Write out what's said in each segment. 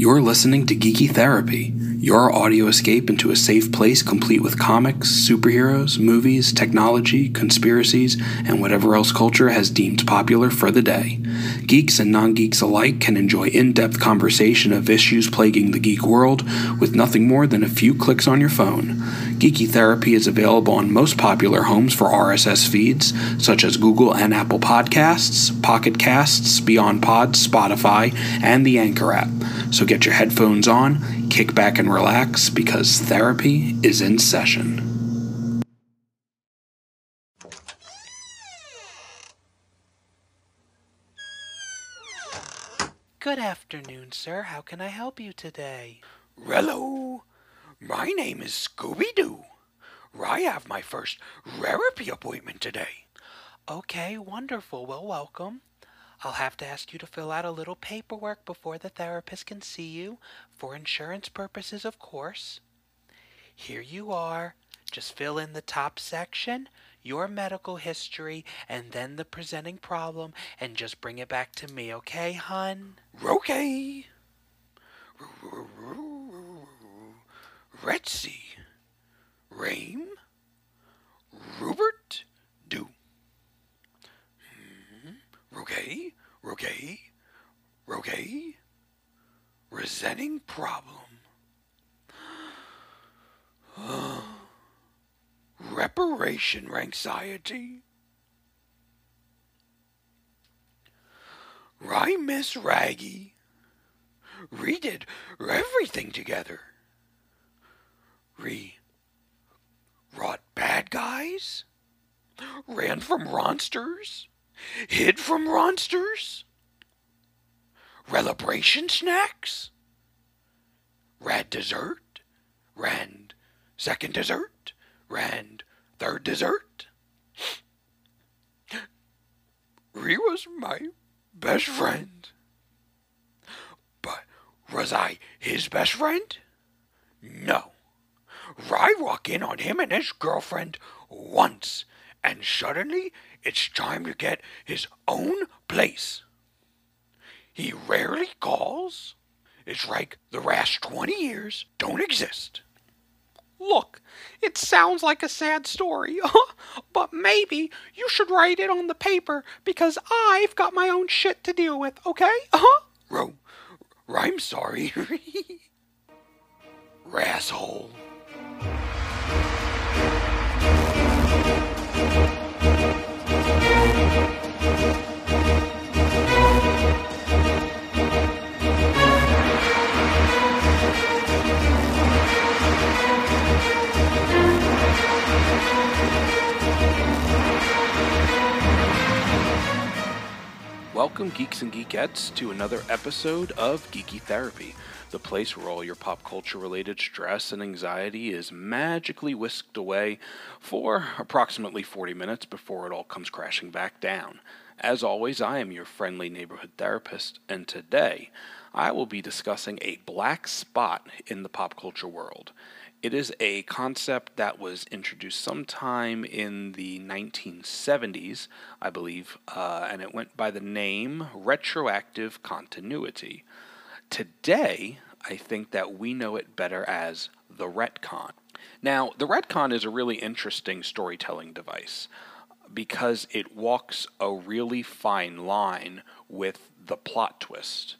You're listening to Geeky Therapy, your audio escape into a safe place complete with comics, superheroes, movies, technology, conspiracies, and whatever else culture has deemed popular for the day. Geeks and non-geeks alike can enjoy in-depth conversation of issues plaguing the geek world with nothing more than a few clicks on your phone. Geeky Therapy is available on most popular homes for RSS feeds, such as Google and Apple Podcasts, Pocket Casts, Beyond Pods, Spotify, and the Anchor app. So get your headphones on, kick back and relax, because therapy is in session. Good afternoon, sir. How can I help you today? Hello. My name is Scooby-Doo. I have my first therapy appointment today. Okay, wonderful. Well, welcome. I'll have to ask you to fill out a little paperwork before the therapist can see you, for insurance purposes, of course. Here you are. Just fill in the top section, your medical history, and then the presenting problem, and just bring it back to me, okay, hon? Okay. Let's see. Rame. Rupert. Do. Okay. Resenting problem. Reparation anxiety. I miss Raggy. We did everything together. Wrought bad guys. Ran from monsters. Hid from monsters? Relibration snacks? Rad dessert? Rand second dessert? Rand third dessert? He was my best friend. But was I his best friend? No. I walk in on him and his girlfriend once, and suddenly it's time to get his own place. He rarely calls. It's like the last 20 years don't exist. Look, it sounds like a sad story, but maybe you should write it on the paper, because I've got my own shit to deal with, okay? I'm sorry. Rasshole. Welcome, geeks and geekettes, to another episode of Geeky Therapy, the place where all your pop culture-related stress and anxiety is magically whisked away for approximately 40 minutes before it all comes crashing back down. As always, I am your friendly neighborhood therapist, and today I will be discussing a black spot in the pop culture world. It is a concept that was introduced sometime in the 1970s, I believe, and it went by the name retroactive continuity. Today, I think that we know it better as the retcon. Now, the retcon is a really interesting storytelling device because it walks a really fine line with the plot twist.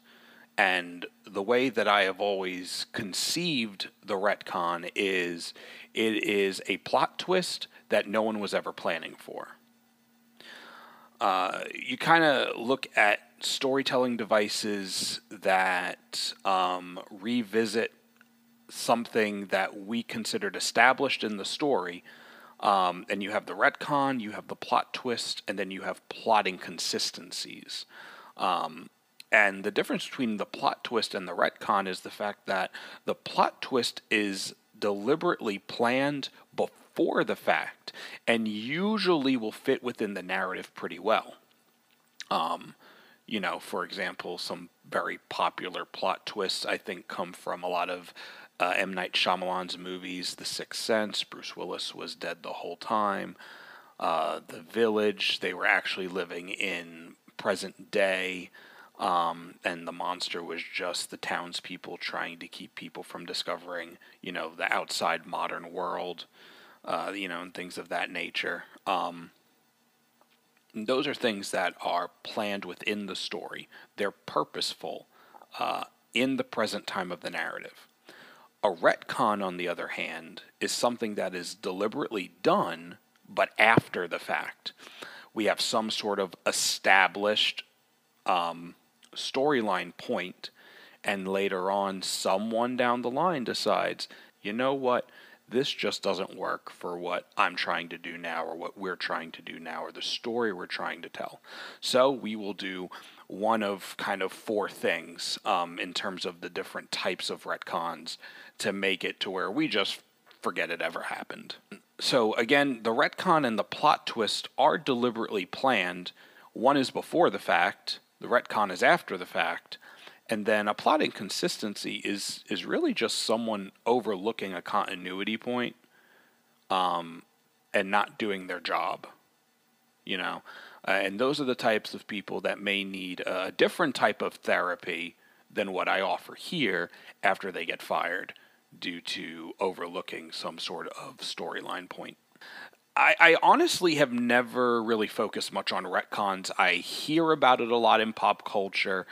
And the way that I have always conceived the retcon is it is a plot twist that no one was ever planning for. You kind of look at storytelling devices that revisit something that we considered established in the story. And you have the retcon, you have the plot twist, and then you have plotting consistencies. And the difference between the plot twist and the retcon is the fact that the plot twist is deliberately planned before the fact and usually will fit within the narrative pretty well. You know, for example, some very popular plot twists, I think, come from a lot of M. Night Shyamalan's movies, The Sixth Sense, Bruce Willis was dead the whole time, The Village, they were actually living in present day. And the monster was just the townspeople trying to keep people from discovering, you know, the outside modern world, you know, and things of that nature. Those are things that are planned within the story. They're purposeful in the present time of the narrative. A retcon, on the other hand, is something that is deliberately done, but after the fact. We have some sort of established storyline point, and later on someone down the line decides, you know what, this just doesn't work for what I'm trying to do now, or what we're trying to do now, or the story we're trying to tell. So we will do one of kind of four things in terms of the different types of retcons to make it to where we just forget it ever happened. So again, the retcon and the plot twist are deliberately planned. One is before the fact, the retcon is after the fact, and then a plot inconsistency is really just someone overlooking a continuity point and not doing their job, you know. And those are the types of people that may need a different type of therapy than what I offer here after they get fired due to overlooking some sort of storyline point. I honestly have never really focused much on retcons. I hear about it a lot in pop culture.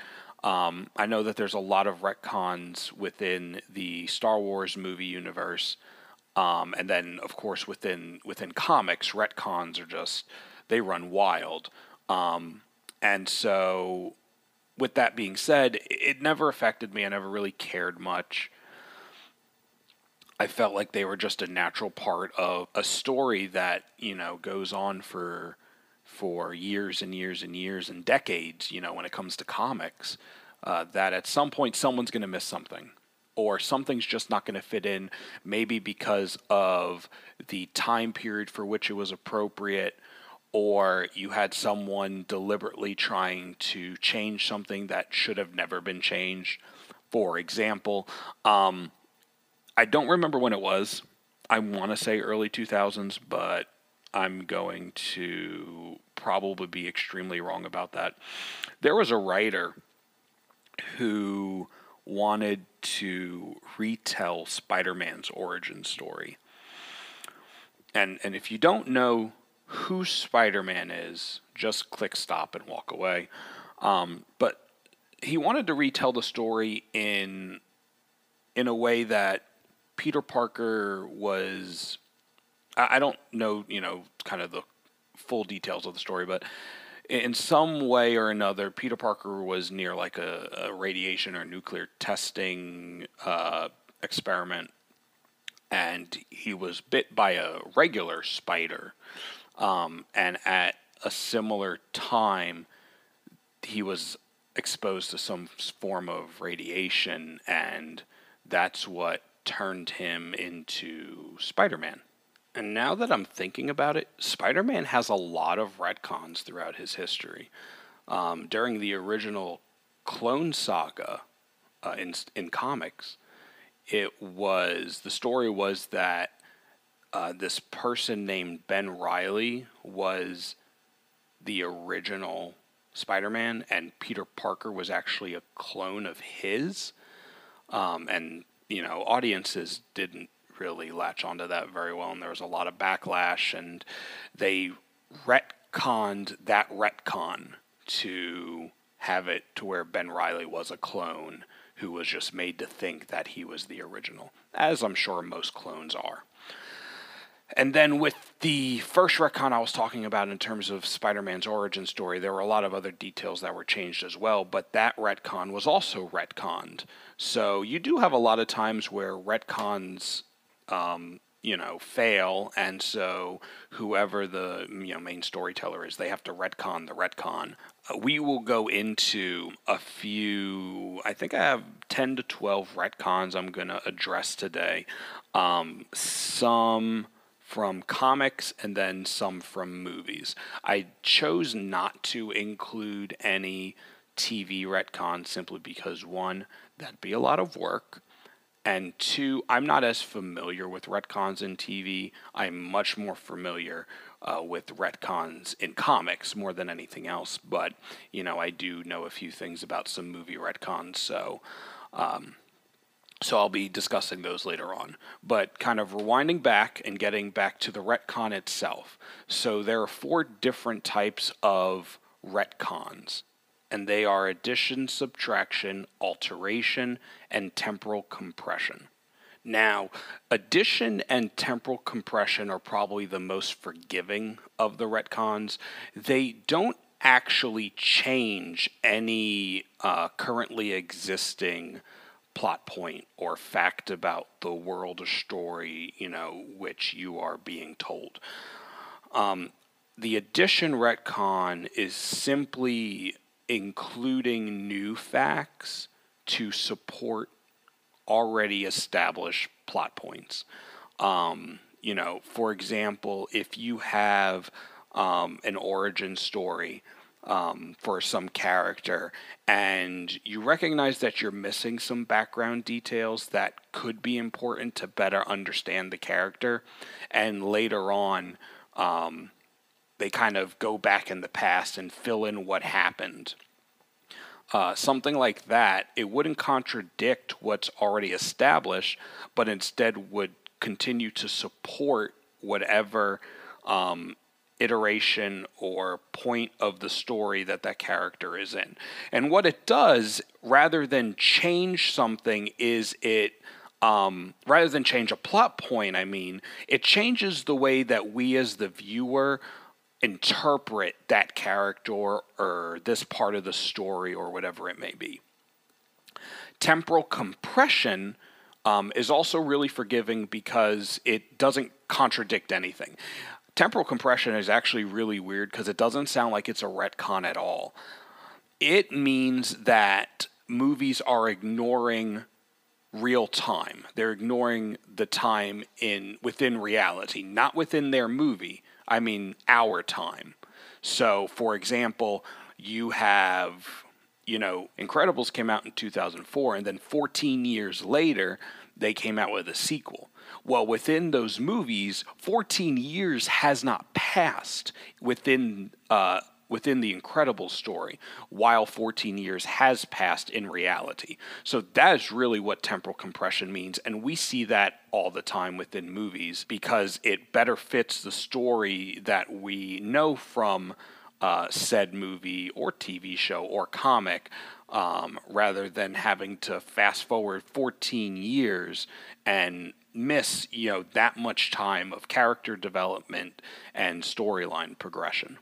I know that there's a lot of retcons within the Star Wars movie universe. And then, of course, within comics, retcons are just, they run wild. And so, with that being said, it never affected me. I never really cared much. I felt like they were just a natural part of a story that, you know, goes on for years and years and years and decades, you know, when it comes to comics, that at some point someone's going to miss something, or something's just not going to fit in, maybe because of the time period for which it was appropriate, or you had someone deliberately trying to change something that should have never been changed. For example, I don't remember when it was. I want to say early 2000s, but I'm going to probably be extremely wrong about that. There was a writer who wanted to retell Spider-Man's origin story. And if you don't know who Spider-Man is, just click stop and walk away. But he wanted to retell the story in a way that Peter Parker was, I don't know, you know, kind of the full details of the story, but in some way or another, Peter Parker was near like a radiation or nuclear testing experiment, and he was bit by a regular spider. And at a similar time, he was exposed to some form of radiation, and that's what turned him into Spider-Man. And now that I'm thinking about it, Spider-Man has a lot of retcons throughout his history. During the original Clone Saga in comics, the story was that this person named Ben Reilly was the original Spider-Man, and Peter Parker was actually a clone of his, and you know, audiences didn't really latch onto that very well, and there was a lot of backlash, and they retconned that retcon to have it to where Ben Reilly was a clone who was just made to think that he was the original, as I'm sure most clones are. And then with the first retcon I was talking about in terms of Spider-Man's origin story, there were a lot of other details that were changed as well, but that retcon was also retconned. So you do have a lot of times where retcons, you know, fail, and so whoever the, you know, main storyteller is, they have to retcon the retcon. We will go into a few, I think I have 10 to 12 retcons I'm going to address today. Some from comics, and then some from movies. I chose not to include any TV retcons simply because, one, that'd be a lot of work, and two, I'm not as familiar with retcons in TV. I'm much more familiar with retcons in comics more than anything else. But, you know, I do know a few things about some movie retcons, so... So I'll be discussing those later on. But kind of rewinding back and getting back to the retcon itself. So there are four different types of retcons, and they are addition, subtraction, alteration, and temporal compression. Now, addition and temporal compression are probably the most forgiving of the retcons. They don't actually change any currently existing plot point or fact about the world or story, you know, which you are being told. The addition retcon is simply including new facts to support already established plot points. You know, for example, if you have an origin story for some character, and you recognize that you're missing some background details that could be important to better understand the character, and later on they kind of go back in the past and fill in what happened. Something like that, it wouldn't contradict what's already established, but instead would continue to support whatever iteration or point of the story that that character is in. And what it does, rather than change something, is it, rather than change a plot point, I mean, it changes the way that we as the viewer interpret that character or this part of the story or whatever it may be. Temporal compression is also really forgiving because it doesn't contradict anything. Temporal compression is actually really weird because it doesn't sound like it's a retcon at all. It means that movies are ignoring real time. They're ignoring the time within reality, not within their movie. I mean, our time. So, for example, you have, you know, Incredibles came out in 2004, and then 14 years later, they came out with a sequel. Well, within those movies, 14 years has not passed within the Incredibles story, while 14 years has passed in reality. So that is really what temporal compression means, and we see that all the time within movies because it better fits the story that we know from said movie or TV show or comic, rather than having to fast forward 14 years and miss, you know, that much time of character development and storyline progression.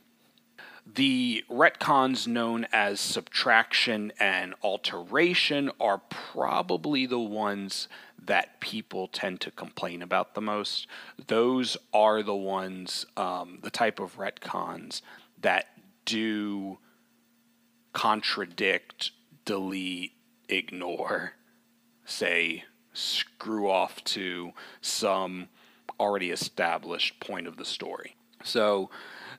The retcons known as subtraction and alteration are probably the ones that people tend to complain about the most. Those are the ones, the type of retcons that do contradict, delete, ignore, say, screw off to some already established point of the story. So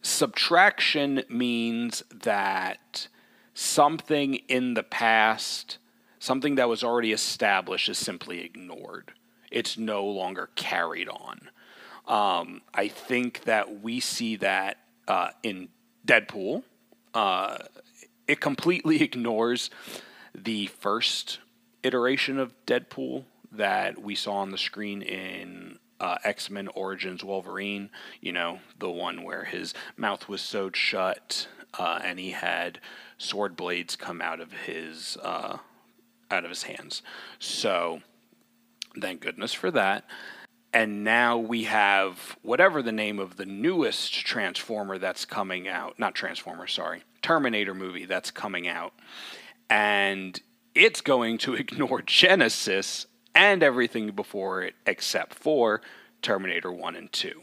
subtraction means that something in the past, something that was already established, is simply ignored. It's no longer carried on. I think that we see that in Deadpool. It completely ignores the first iteration of Deadpool that we saw on the screen in X-Men Origins Wolverine, you know, the one where his mouth was sewed shut and he had sword blades come out of his hands. So thank goodness for that. And now we have whatever the name of the newest Transformer that's coming out, not Transformer, sorry, Terminator movie that's coming out. And it's going to ignore Genesis and everything before it except for Terminator 1 and 2.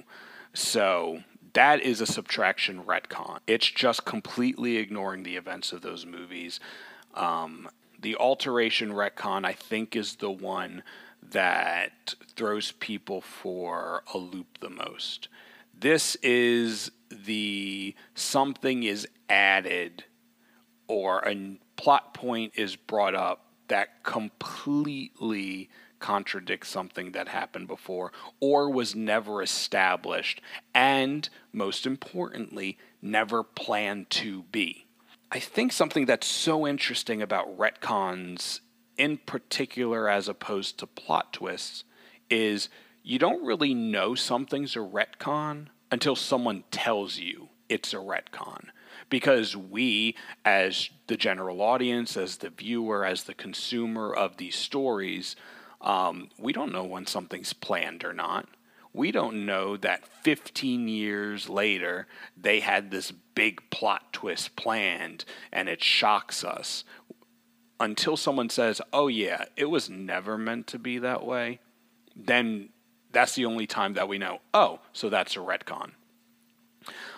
So that is a subtraction retcon. It's just completely ignoring the events of those movies. The alteration retcon, I think, is the one that throws people for a loop the most. This is the something is added or a plot point is brought up that completely contradicts something that happened before or was never established and, most importantly, never planned to be. I think something that's so interesting about retcons, in particular as opposed to plot twists, is you don't really know something's a retcon until someone tells you it's a retcon. Because we, as the general audience, as the viewer, as the consumer of these stories, we don't know when something's planned or not. We don't know that 15 years later, they had this big plot twist planned, and it shocks us. Until someone says, oh yeah, it was never meant to be that way, then that's the only time that we know, oh, so that's a retcon.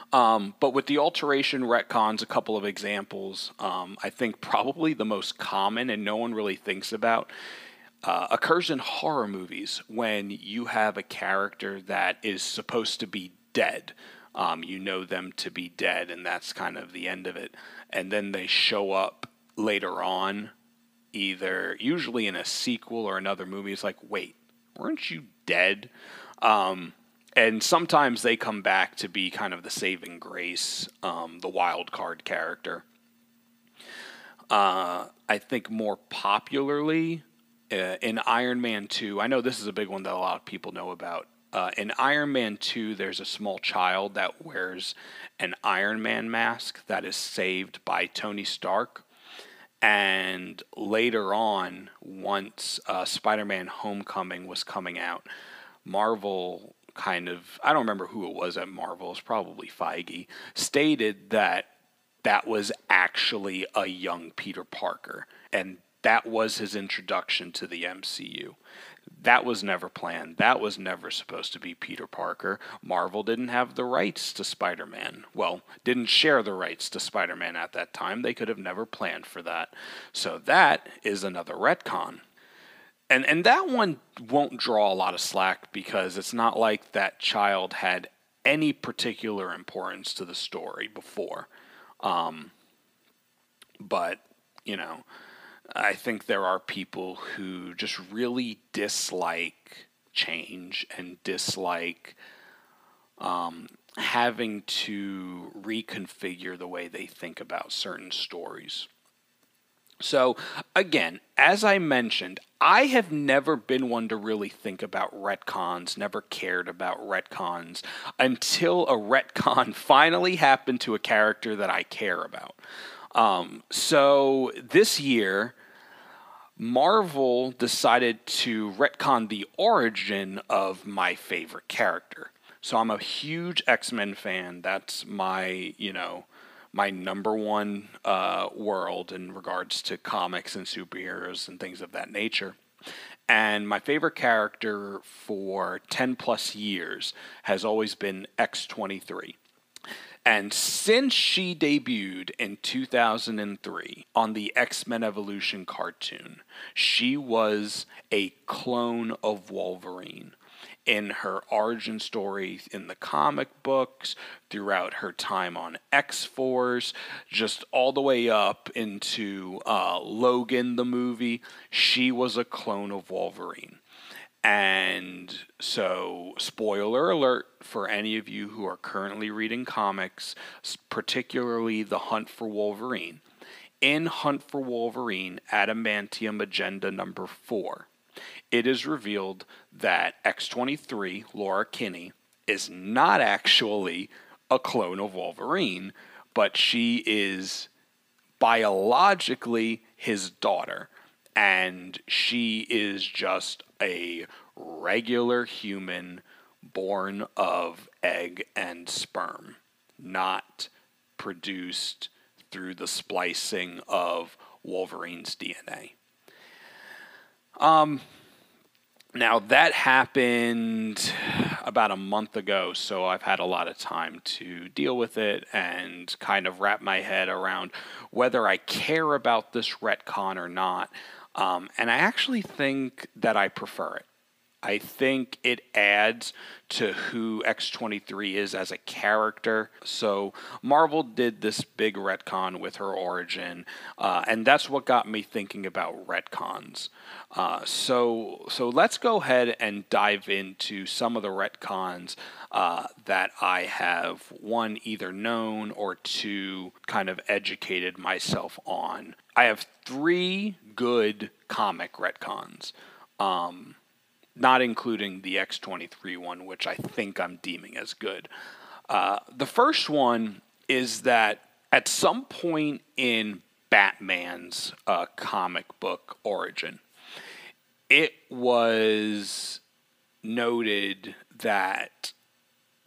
But with the alteration retcons, a couple of examples, I think probably the most common and no one really thinks about occurs in horror movies when you have a character that is supposed to be dead. You know them to be dead and that's kind of the end of it. And then they show up later on, either usually in a sequel or another movie. It's like, wait, weren't you dead? And sometimes they come back to be kind of the saving grace, the wild card character. I think more popularly in Iron Man 2, I know this is a big one that a lot of people know about. In Iron Man 2, there's a small child that wears an Iron Man mask that is saved by Tony Stark. And later on, once Spider-Man Homecoming was coming out, Marvel kind of, I don't remember who it was at Marvel, it's probably Feige, stated that that was actually a young Peter Parker. And that was his introduction to the MCU. That was never planned. That was never supposed to be Peter Parker. Marvel didn't have the rights to Spider-Man. Well, didn't share the rights to Spider-Man at that time. They could have never planned for that. So that is another retcon. And that one won't draw a lot of slack because it's not like that child had any particular importance to the story before. But, you know, I think there are people who just really dislike change and dislike having to reconfigure the way they think about certain stories. So, again, as I mentioned, I have never been one to really think about retcons, never cared about retcons, until a retcon finally happened to a character that I care about. So this year, Marvel decided to retcon the origin of my favorite character. So I'm a huge X-Men fan. That's my, you know, my number one world in regards to comics and superheroes and things of that nature. And my favorite character for 10 plus years has always been X-23. And since she debuted in 2003 on the X-Men Evolution cartoon, she was a clone of Wolverine. In her origin story in the comic books, throughout her time on X-Force, just all the way up into Logan the movie, she was a clone of Wolverine. And so, spoiler alert for any of you who are currently reading comics, particularly the Hunt for Wolverine. In Hunt for Wolverine, Adamantium Agenda number 4, it is revealed that X-23, Laura Kinney, is not actually a clone of Wolverine, but she is biologically his daughter. And she is just a regular human born of egg and sperm, not produced through the splicing of Wolverine's DNA. Now, that happened about a month ago, so I've had a lot of time to deal with it and kind of wrap my head around whether I care about this retcon or not. And I actually think that I prefer it. I think it adds to who X-23 is as a character. So Marvel did this big retcon with her origin, and that's what got me thinking about retcons. So let's go ahead and dive into some of the retcons that I have, one, either known, or two, kind of educated myself on. I have three good comic retcons. Not including the X-23 one, which I think I'm deeming as good. The first one is that at some point in Batman's comic book origin, it was noted that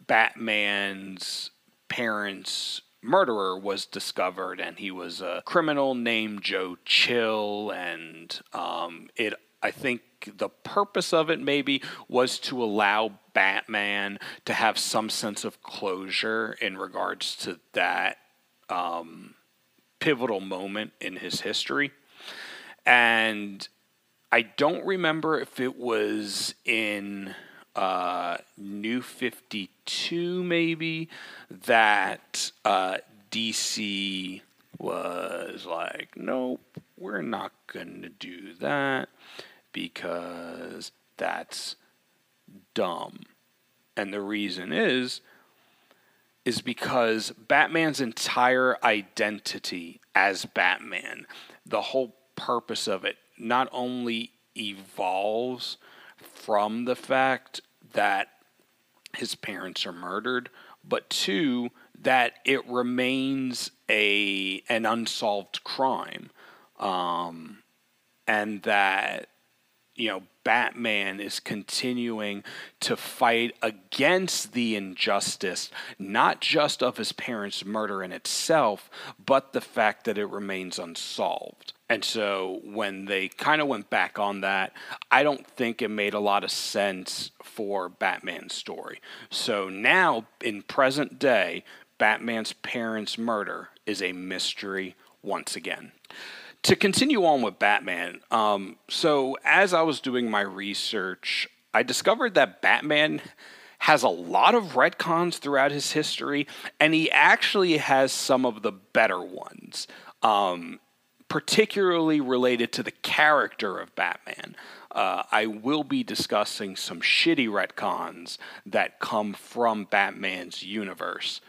Batman's parents' murderer was discovered, and he was a criminal named Joe Chill, and I think the purpose of it maybe was to allow Batman to have some sense of closure in regards to that pivotal moment in his history. And I don't remember if it was in New 52 maybe that DC was like, nope, we're not going to do that, because that's dumb. And the reason is because Batman's entire identity as Batman, the whole purpose of it, not only evolves from the fact that his parents are murdered, but two, that it remains an unsolved crime. And that, you know, Batman is continuing to fight against the injustice, not just of his parents' murder in itself, but the fact that it remains unsolved. And so when they kind of went back on that, I don't think it made a lot of sense for Batman's story. So now, in present day, Batman's parents' murder is a mystery once again. To continue on with Batman, so as I was doing my research, I discovered that Batman has a lot of retcons throughout his history, and he actually has some of the better ones, particularly related to the character of Batman. I will be discussing some shitty retcons that come from Batman's universe,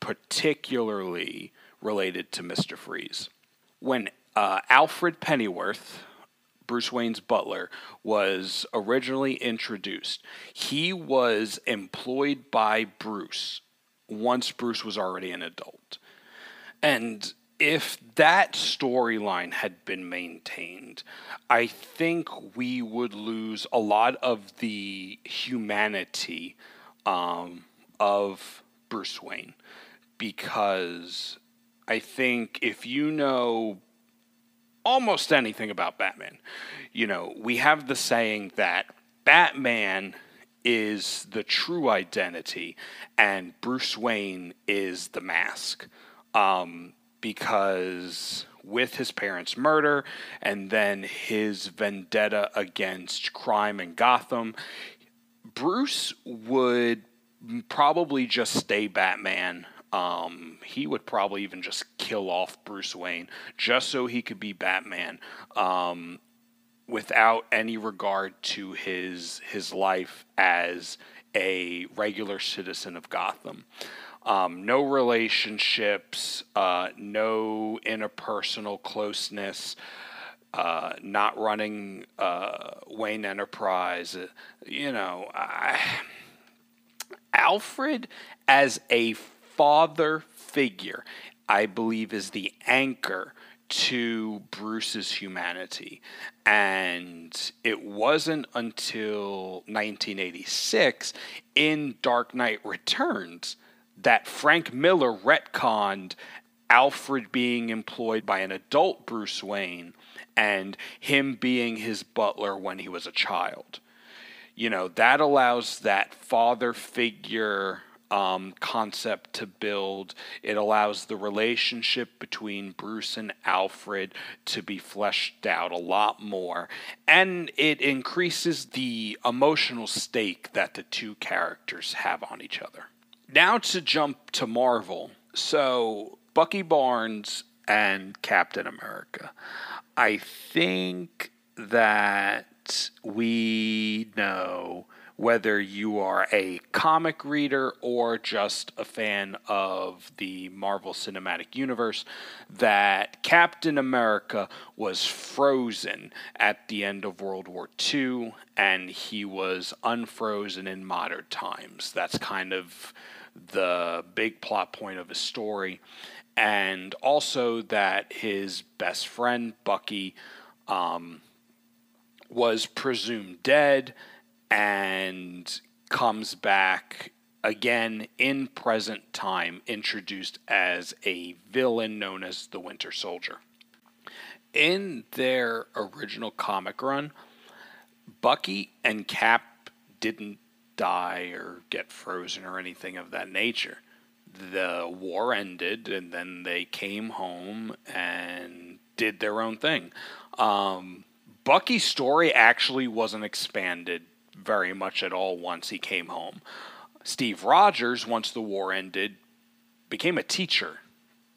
particularly related to Mr. Freeze. When Alfred Pennyworth, Bruce Wayne's butler, was originally introduced, he was employed by Bruce once Bruce was already an adult. And if that storyline had been maintained, I think we would lose a lot of the humanity of Bruce Wayne, because I think if you know almost anything about Batman, you know, we have the saying that Batman is the true identity and Bruce Wayne is the mask. Because with his parents' murder and then his vendetta against crime in Gotham, Bruce would probably just stay Batman. He would probably even just kill off Bruce Wayne just so he could be Batman, without any regard to his life as a regular citizen of Gotham. No relationships, no interpersonal closeness, not running Wayne Enterprise. You know, Alfred as a father figure, I believe, is the anchor to Bruce's humanity. And it wasn't until 1986 in Dark Knight Returns that Frank Miller retconned Alfred being employed by an adult Bruce Wayne and him being his butler when he was a child. You know, that allows that father figure concept to build. It allows the relationship between Bruce and Alfred to be fleshed out a lot more. And it increases the emotional stake that the two characters have on each other. Now to jump to Marvel. So Bucky Barnes and Captain America. I think that we know, whether you are a comic reader or just a fan of the Marvel Cinematic Universe, that Captain America was frozen at the end of World War II, and he was unfrozen in modern times. That's kind of the big plot point of his story. And also that his best friend, Bucky, was presumed dead and comes back again in present time, introduced as a villain known as the Winter Soldier. In their original comic run, Bucky and Cap didn't die or get frozen or anything of that nature. The war ended, and then they came home and did their own thing. Bucky's story actually wasn't expanded very much at all once he came home. Steve Rogers, once the war ended, became a teacher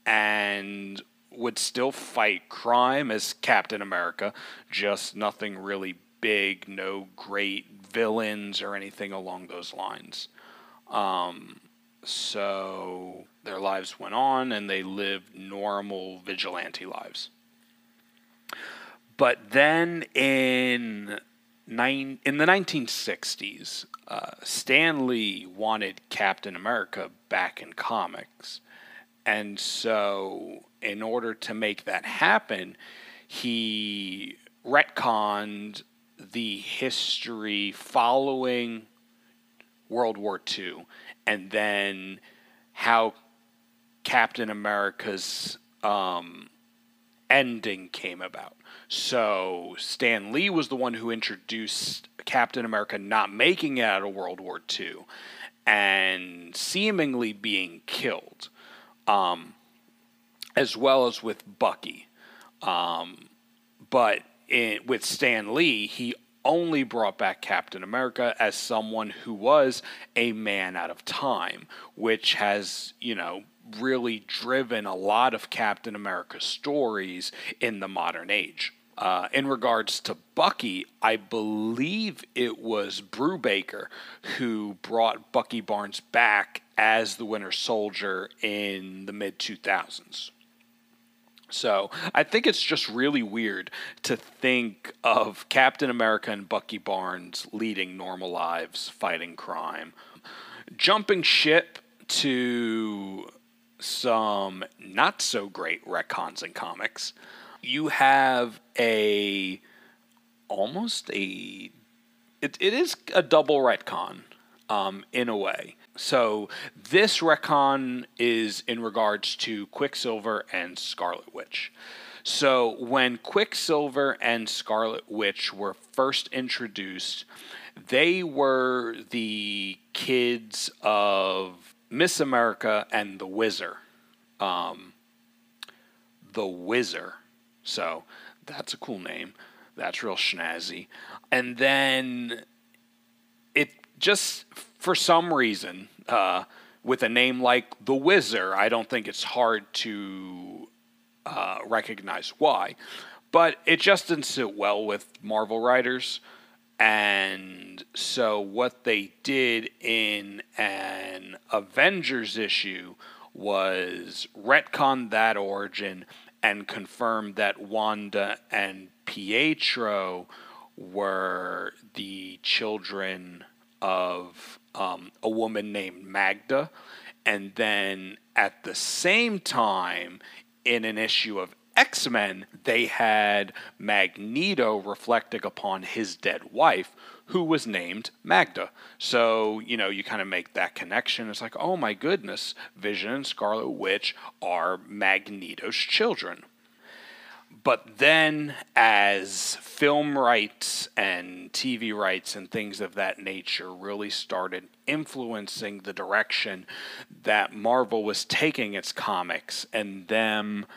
and would still fight crime as Captain America, just nothing really big, no great villains or anything along those lines. So their lives went on, and they lived normal vigilante lives. But then in the 1960s, Stan Lee wanted Captain America back in comics. And so in order to make that happen, he retconned the history following World War II, and then how Captain America's ending came about. So Stan Lee was the one who introduced Captain America not making it out of World War II and seemingly being killed, as well as with Bucky. But with Stan Lee, he only brought back Captain America as someone who was a man out of time, which has, really driven a lot of Captain America stories in the modern age. In regards to Bucky, I believe it was Brubaker who brought Bucky Barnes back as the Winter Soldier in the mid-2000s. So I think it's just really weird to think of Captain America and Bucky Barnes leading normal lives, fighting crime. Jumping ship to some not-so-great retcons in comics, you have it is a double retcon in a way. So this retcon is in regards to Quicksilver and Scarlet Witch. So when Quicksilver and Scarlet Witch were first introduced, they were the kids of Miss America and the Whizzer. The Whizzer. So that's a cool name. That's real schnazzy. And then it just... for some reason, with a name like the Whizzer, I don't think it's hard to recognize why. But it just didn't sit well with Marvel writers. And so what they did in an Avengers issue was retcon that origin and confirm that Wanda and Pietro were the children of... a woman named Magda, and then at the same time, in an issue of X-Men, they had Magneto reflecting upon his dead wife, who was named Magda. So, you kind of make that connection. It's like, oh my goodness, Vision and Scarlet Witch are Magneto's children. But then as film rights and TV rights and things of that nature really started influencing the direction that Marvel was taking its comics and them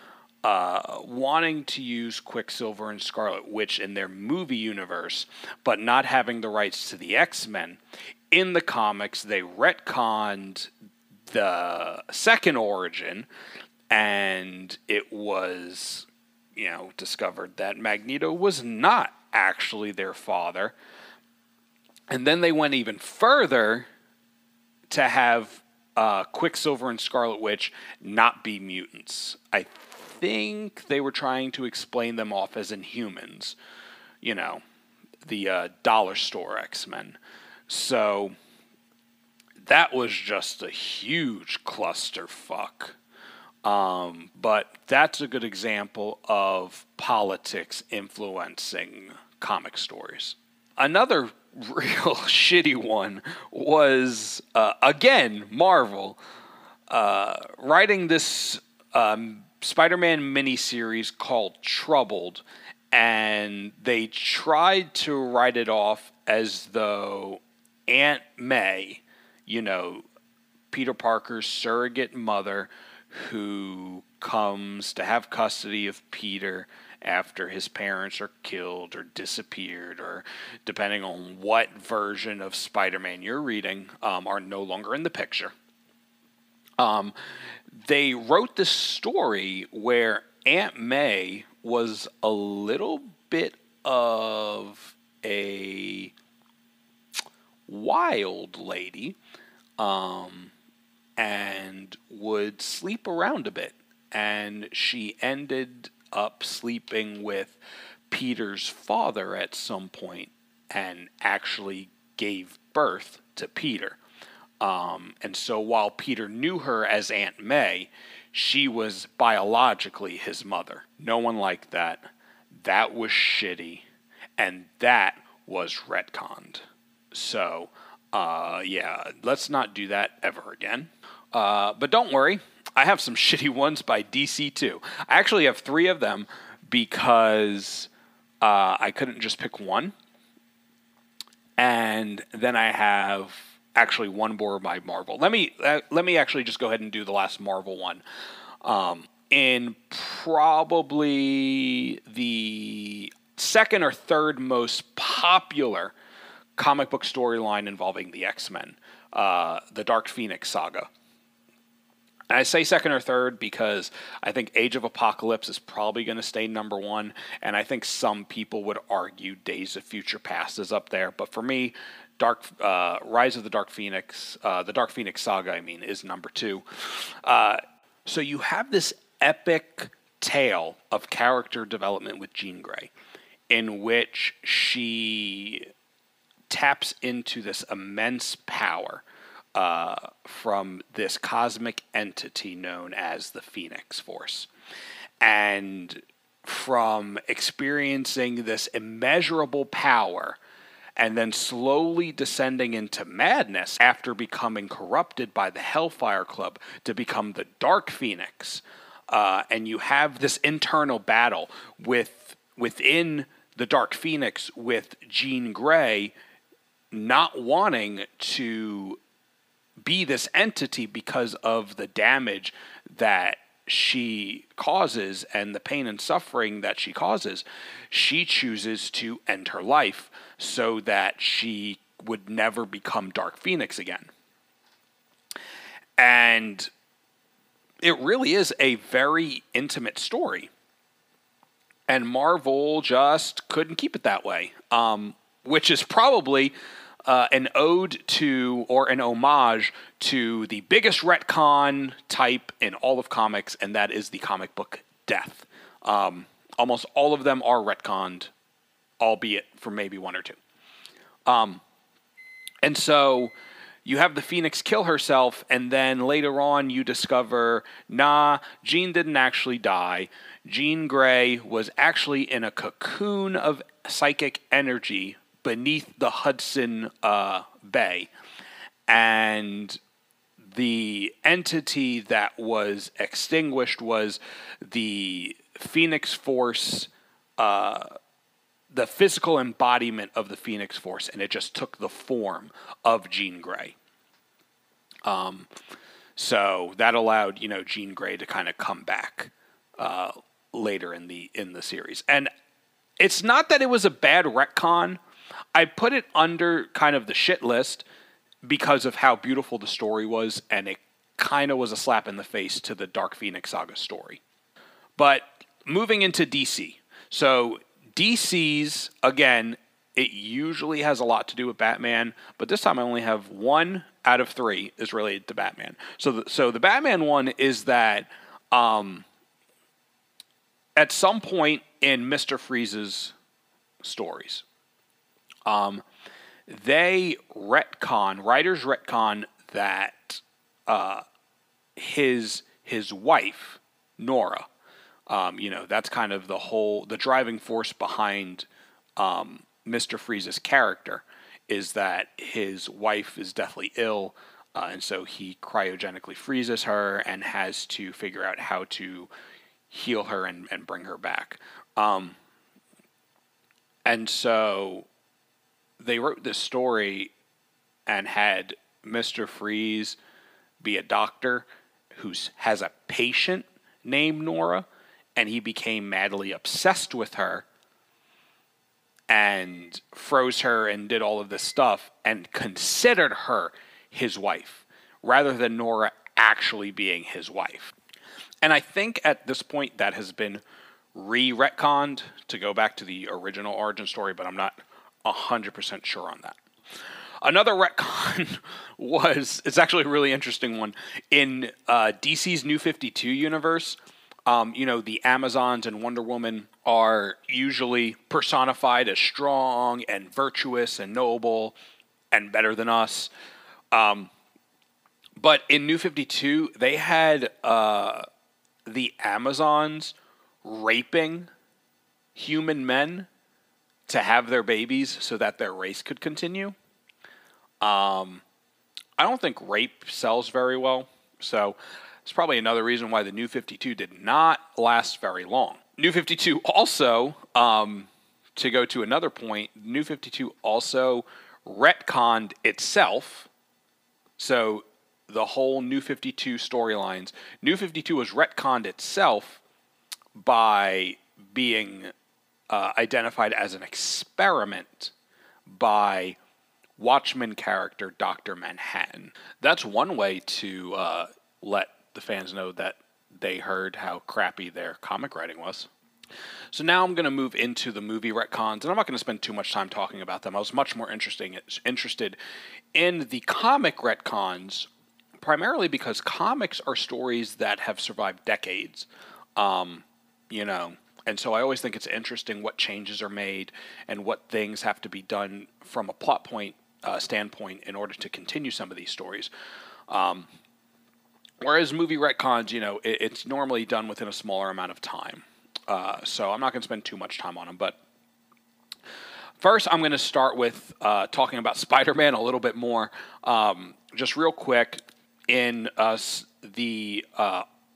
wanting to use Quicksilver and Scarlet Witch in their movie universe, but not having the rights to the X-Men, in the comics they retconned the second origin, and it was, you know, discovered that Magneto was not actually their father. And then they went even further to have Quicksilver and Scarlet Witch not be mutants. I think they were trying to explain them off as Inhumans, you know, the dollar store X-Men. So that was just a huge clusterfuck. But that's a good example of politics influencing comic stories. Another real shitty one was, again, Marvel, writing this Spider-Man miniseries called Troubled, and they tried to write it off as though Aunt May, you know, Peter Parker's surrogate mother, who comes to have custody of Peter after his parents are killed or disappeared, or depending on what version of Spider-Man you're reading, are no longer in the picture. They wrote this story where Aunt May was a little bit of a wild lady, and would sleep around a bit. And she ended up sleeping with Peter's father at some point and actually gave birth to Peter. And so while Peter knew her as Aunt May, she was biologically his mother. No one liked that. That was shitty. And that was retconned. So, yeah, let's not do that ever again. But don't worry, I have some shitty ones by DC too. I actually have 3 of them because I couldn't just pick one. And then I have actually one more by Marvel. Let me actually just go ahead and do the last Marvel one. In probably the second or third most popular comic book storyline involving the X-Men, the Dark Phoenix saga. And I say second or third because I think Age of Apocalypse is probably going to stay number 1, and I think some people would argue Days of Future Past is up there, but for me, Rise of the Dark Phoenix, the Dark Phoenix saga, I mean, is number 2. So you have this epic tale of character development with Jean Grey, in which she taps into this immense power from this cosmic entity known as the Phoenix Force. And from experiencing this immeasurable power and then slowly descending into madness after becoming corrupted by the Hellfire Club to become the Dark Phoenix. And you have this internal battle within the Dark Phoenix with Jean Grey not wanting to be this entity because of the damage that she causes and the pain and suffering that she causes. She chooses to end her life so that she would never become Dark Phoenix again. And it really is a very intimate story. And Marvel just couldn't keep it that way. Which is probably an ode to, or an homage to, the biggest retcon type in all of comics, and that is the comic book death. Almost all of them are retconned, albeit for maybe 1 or 2. And so you have the Phoenix kill herself, and then later on you discover, nah, Jean didn't actually die. Jean Grey was actually in a cocoon of psychic energy beneath the Hudson Bay. And the entity that was extinguished was the Phoenix Force, the physical embodiment of the Phoenix Force, and it just took the form of Jean Grey. So that allowed, you know, Jean Grey to kind of come back later in the series. And it's not that it was a bad retcon. I put it under kind of the shit list because of how beautiful the story was, and it kind of was a slap in the face to the Dark Phoenix saga story. But moving into DC. So DC's, again, it usually has a lot to do with Batman, but this time I only have one out of three is related to Batman. So the Batman one is that at some point in Mr. Freeze's stories, they retcon, writers retcon that his wife, Nora, you know, that's kind of the whole, the driving force behind Mr. Freeze's character, is that his wife is deathly ill, and so he cryogenically freezes her and has to figure out how to heal her and bring her back. And so they wrote this story and had Mr. Freeze be a doctor who has a patient named Nora, and he became madly obsessed with her and froze her and did all of this stuff and considered her his wife rather than Nora actually being his wife. And I think at this point that has been re-retconned to go back to the original origin story, but I'm not 100% sure on that. Another retcon was, it's actually a really interesting one, in DC's New 52 universe. You know, the Amazons and Wonder Woman are usually personified as strong and virtuous and noble and better than us. But in New 52, they had the Amazons raping human men to have their babies so that their race could continue. I don't think rape sells very well, so it's probably another reason why the New 52 did not last very long. New 52 also, to go to another point, New 52 also retconned itself. So the whole New 52 storylines, New 52 was retconned itself by being identified as an experiment by Watchmen character Dr. Manhattan. That's one way to let the fans know that they heard how crappy their comic writing was. So now I'm going to move into the movie retcons, and I'm not going to spend too much time talking about them. I was much more interested in the comic retcons, primarily because comics are stories that have survived decades, you know, and so I always think it's interesting what changes are made and what things have to be done from a plot point standpoint in order to continue some of these stories. Whereas movie retcons, you know, it's normally done within a smaller amount of time. So I'm not going to spend too much time on them. But first, I'm going to start with talking about Spider-Man a little bit more. Just real quick, in the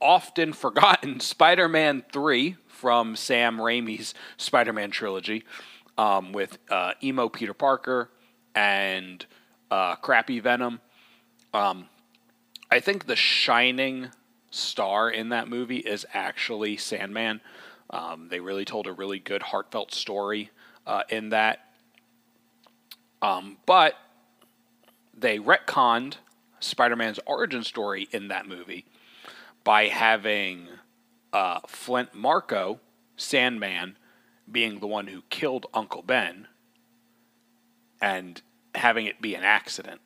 often forgotten Spider-Man 3 from Sam Raimi's Spider-Man trilogy, with emo Peter Parker and crappy Venom, I think the shining star in that movie is actually Sandman. They really told a really good heartfelt story in that. But they retconned Spider-Man's origin story in that movie by having Flint Marko, Sandman, being the one who killed Uncle Ben and having it be an accident.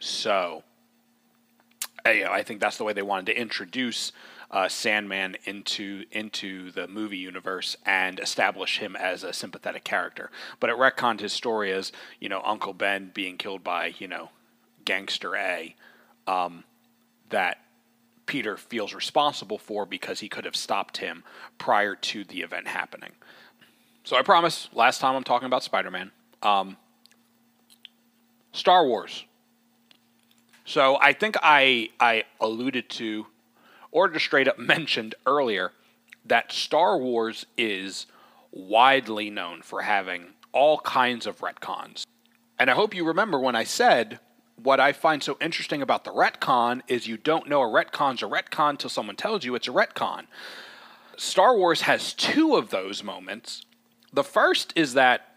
So I think that's the way they wanted to introduce Sandman into the movie universe and establish him as a sympathetic character. But it retconned his story as, you know, Uncle Ben being killed by, you know, Gangster A, that Peter feels responsible for because he could have stopped him prior to the event happening. So I promise, last time I'm talking about Spider-Man. Star Wars. So I think I alluded to, or just straight up mentioned earlier, that Star Wars is widely known for having all kinds of retcons. And I hope you remember when I said, what I find so interesting about the retcon is you don't know a retcon's a retcon till someone tells you it's a retcon. Star Wars has two of those moments. The first is that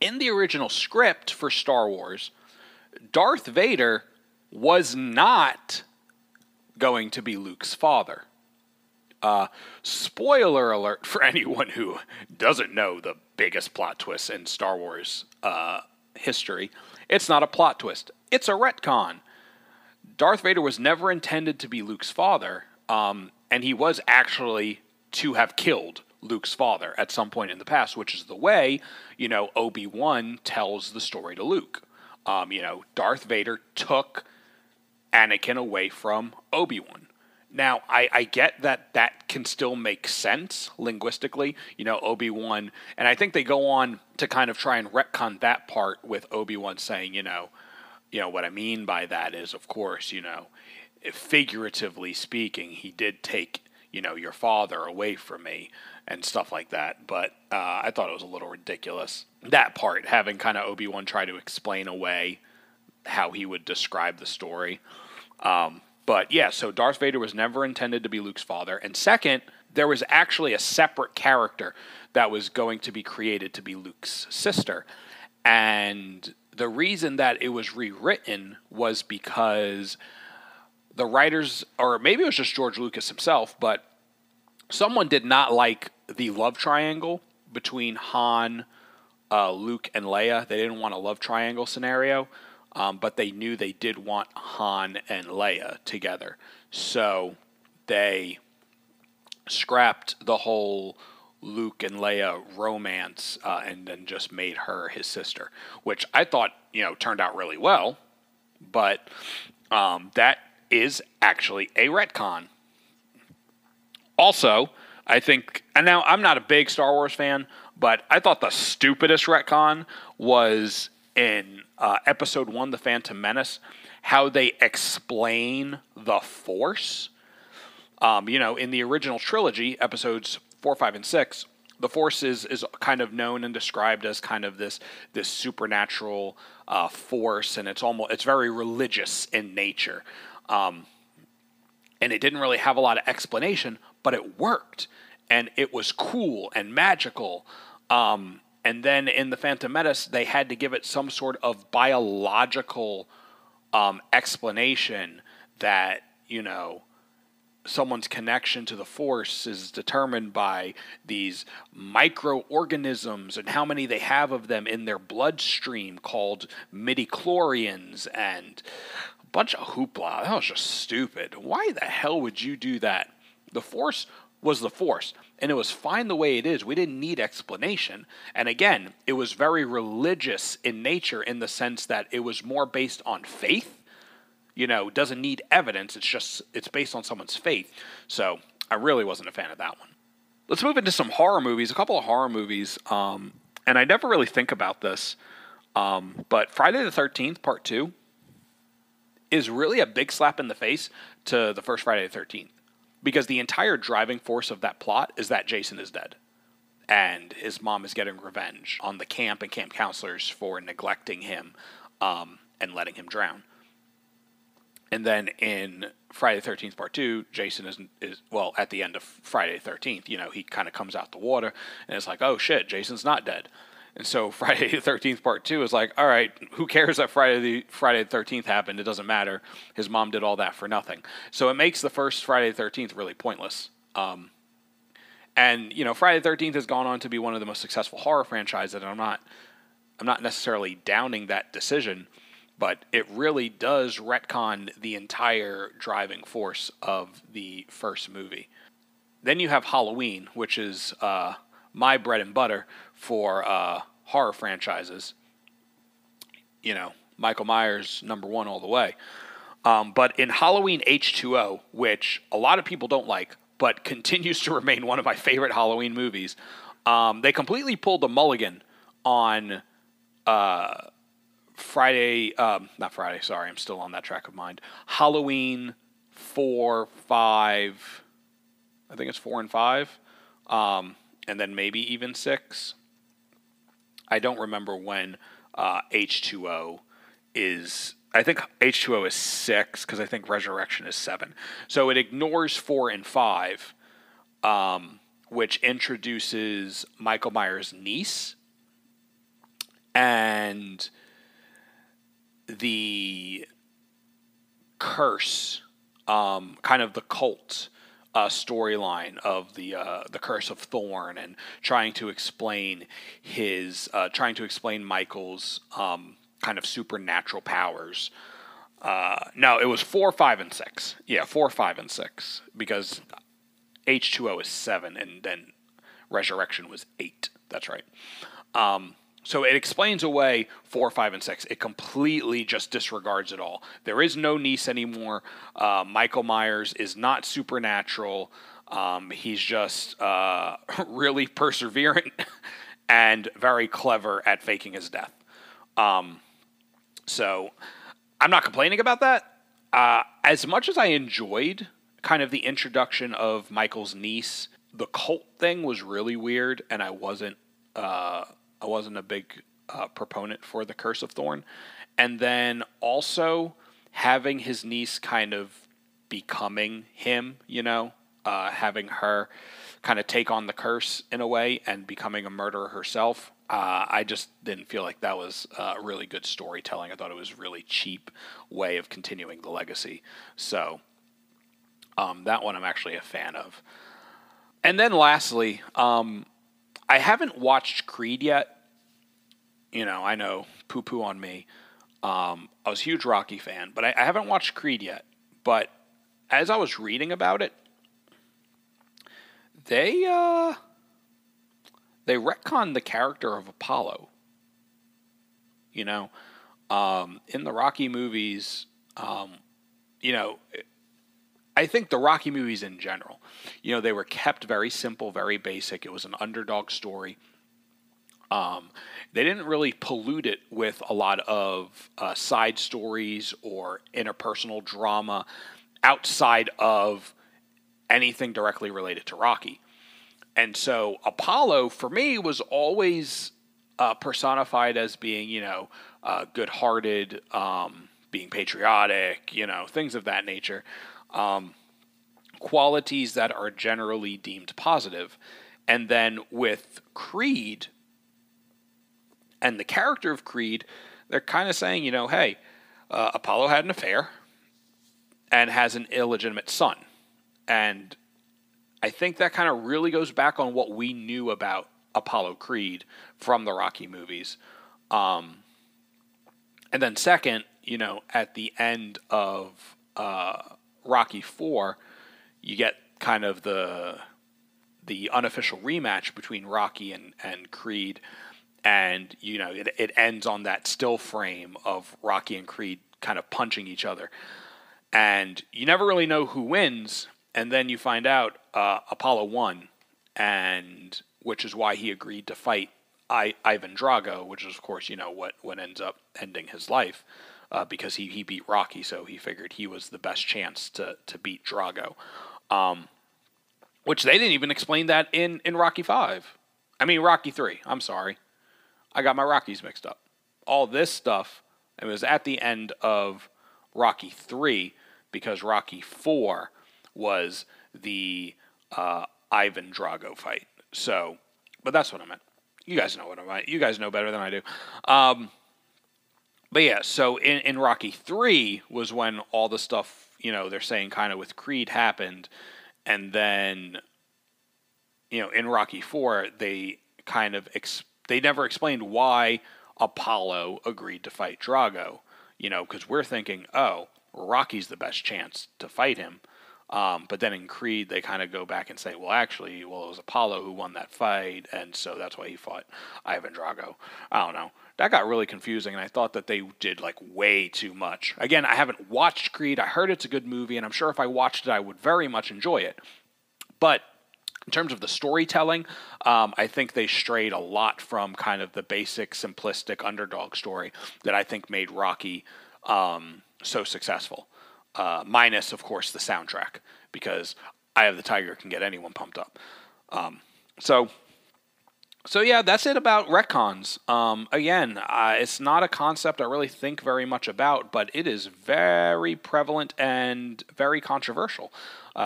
in the original script for Star Wars, Darth Vader was not going to be Luke's father. Spoiler alert for anyone who doesn't know the biggest plot twist in Star Wars history. It's not a plot twist. It's a retcon. Darth Vader was never intended to be Luke's father, and he was actually to have killed Luke's father at some point in the past, which is the way, you know, Obi-Wan tells the story to Luke. You know, Darth Vader took Anakin away from Obi-Wan. Now, I get that that can still make sense linguistically. You know, Obi-Wan, and I think they go on to kind of try and retcon that part with Obi-Wan saying, you know, what I mean by that is, of course, you know, figuratively speaking, he did take, you know, your father away from me and stuff like that. But I thought it was a little ridiculous. That part, having kind of Obi-Wan try to explain away how he would describe the story. But yeah, so Darth Vader was never intended to be Luke's father. And second, there was actually a separate character that was going to be created to be Luke's sister. And the reason that it was rewritten was because the writers, or maybe it was just George Lucas himself, but someone did not like the love triangle between Han, Luke, and Leia. They didn't want a love triangle scenario. But they knew they did want Han and Leia together. So they scrapped the whole Luke and Leia romance and then just made her his sister, which I thought, you know, turned out really well. But that is actually a retcon. Also, I think, and now I'm not a big Star Wars fan, but I thought the stupidest retcon was in Episode 1, The Phantom Menace, how they explain the Force. You know, in the original trilogy, Episodes 4, 5, and 6, the Force is kind of known and described as kind of this supernatural force, and it's very religious in nature. And it didn't really have a lot of explanation, but it worked, and it was cool and magical. And then in The Phantom Menace, they had to give it some sort of biological explanation that, you know, someone's connection to the Force is determined by these microorganisms and how many they have of them in their bloodstream called midichlorians and a bunch of hoopla. That was just stupid. Why the hell would you do that? The Force was the Force, and it was fine the way it is. We didn't need explanation. And again, it was very religious in nature in the sense that it was more based on faith. You know, it doesn't need evidence. It's based on someone's faith. So I really wasn't a fan of that one. Let's move into some horror movies, a couple of horror movies. And I never really think about this, but Friday the 13th Part 2 is really a big slap in the face to the first Friday the 13th. Because the entire driving force of that plot is that Jason is dead. And his mom is getting revenge on the camp and camp counselors for neglecting him and letting him drown. And then in Friday the 13th Part 2, Jason is at the end of Friday the 13th, you know, he kind of comes out the water. And it's like, oh shit, Jason's not dead. And so Friday the 13th Part 2 is like, all right, who cares that Friday the 13th happened? It doesn't matter. His mom did all that for nothing. So it makes the first Friday the 13th really pointless. And, you know, Friday the 13th has gone on to be one of the most successful horror franchises, and I'm not necessarily downing that decision, but it really does retcon the entire driving force of the first movie. Then you have Halloween, which is my bread and butter for horror franchises. You know, Michael Myers, number one all the way. But in Halloween H2O, which a lot of people don't like, but continues to remain one of my favorite Halloween movies, they completely pulled the mulligan on Halloween 4, 5, I think it's 4 and 5. and then maybe even 6. I don't remember when H2O is... I think H2O is 6, because I think Resurrection is 7. So it ignores 4 and 5, which introduces Michael Myers' niece and the curse, kind of the cult storyline of the Curse of Thorn, and trying to explain his, Michael's kind of supernatural powers. No, it was 4, 5, and 6. Yeah, 4, 5, and 6, because H2O is 7, and then Resurrection was 8. That's right. So it explains away 4, 5, and 6. It completely just disregards it all. There is no niece anymore. Michael Myers is not supernatural. He's just really perseverant and very clever at faking his death. So I'm not complaining about that. As much as I enjoyed kind of the introduction of Michael's niece, the cult thing was really weird, and I wasn't a big proponent for the Curse of Thorn. And then also having his niece kind of becoming him, you know, having her kind of take on the curse in a way and becoming a murderer herself. I just didn't feel like that was really good storytelling. I thought it was a really cheap way of continuing the legacy. So that one I'm actually a fan of. And then lastly, I haven't watched Creed yet. You know, I know, poo-poo on me. I was a huge Rocky fan, but I haven't watched Creed yet. But as I was reading about it, they retconned the character of Apollo. You know, in the Rocky movies, you know, I think the Rocky movies in general, you know, they were kept very simple, very basic. It was an underdog story. They didn't really pollute it with a lot of side stories or interpersonal drama outside of anything directly related to Rocky. And so Apollo, for me, was always personified as being, you know, good-hearted, being patriotic, you know, things of that nature. Qualities that are generally deemed positive. And then with Creed and the character of Creed, they're kind of saying, you know, hey, Apollo had an affair and has an illegitimate son. And I think that kind of really goes back on what we knew about Apollo Creed from the Rocky movies. And then second, you know, at the end of Rocky 4, you get kind of the unofficial rematch between Rocky and Creed, and you know it ends on that still frame of Rocky and Creed kind of punching each other, and you never really know who wins, and then you find out Apollo won, and which is why he agreed to fight Ivan Drago, which is of course you know what ends up ending his life. Because he beat Rocky, so he figured he was the best chance to beat Drago. Which they didn't even explain that in Rocky 5. I mean, Rocky 3. I'm sorry. I got my Rockies mixed up. All this stuff, it was at the end of Rocky 3, because Rocky 4 was the Ivan Drago fight. So, but that's what I meant. You guys know what I meant. You guys know better than I do. But yeah, so in Rocky 3 was when all the stuff, you know, they're saying kind of with Creed happened. And then, you know, in Rocky 4, they kind of, they never explained why Apollo agreed to fight Drago. You know, because we're thinking, oh, Rocky's the best chance to fight him. But then in Creed, they kind of go back and say, well, actually, well, it was Apollo who won that fight. And so that's why he fought Ivan Drago. I don't know. That got really confusing, and I thought that they did, like, way too much. Again, I haven't watched Creed. I heard it's a good movie, and I'm sure if I watched it, I would very much enjoy it. But in terms of the storytelling, I think they strayed a lot from kind of the basic, simplistic underdog story that I think made Rocky so successful. Minus, of course, the soundtrack, because Eye of the Tiger can get anyone pumped up. So yeah, that's it about retcons. Again, it's not a concept I really think very much about, but it is very prevalent and very controversial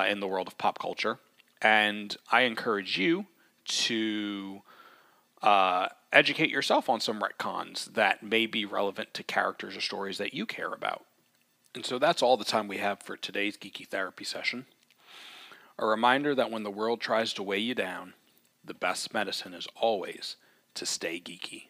in the world of pop culture. And I encourage you to educate yourself on some retcons that may be relevant to characters or stories that you care about. And so that's all the time we have for today's Geeky Therapy session. A reminder that when the world tries to weigh you down, the best medicine is always to stay geeky.